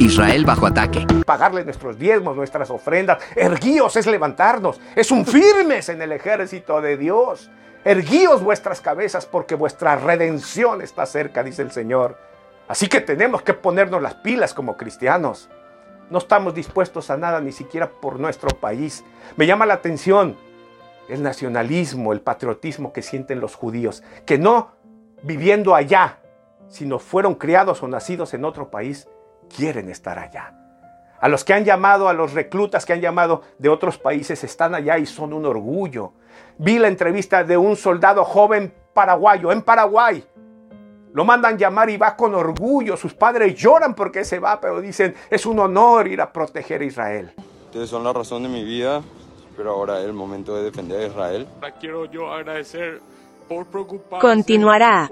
Israel bajo ataque. Pagarle nuestros diezmos, nuestras ofrendas. Erguíos es levantarnos. Es un firmes en el ejército de Dios. Erguíos vuestras cabezas porque vuestra redención está cerca, dice el Señor. Así que tenemos que ponernos las pilas como cristianos. No estamos dispuestos a nada, ni siquiera por nuestro país. Me llama la atención el nacionalismo, el patriotismo que sienten los judíos, que no viviendo allá, sino fueron criados o nacidos en otro país, quieren estar allá. A los que han llamado, a los reclutas que han llamado de otros países, están allá y son un orgullo. Vi la entrevista de un soldado joven paraguayo en Paraguay. Lo mandan llamar y va con orgullo. Sus padres lloran porque se va, pero dicen, es un honor ir a proteger a Israel. Ustedes son la razón de mi vida, pero ahora es el momento de defender a Israel. Quiero yo agradecer por preocuparse. Continuará.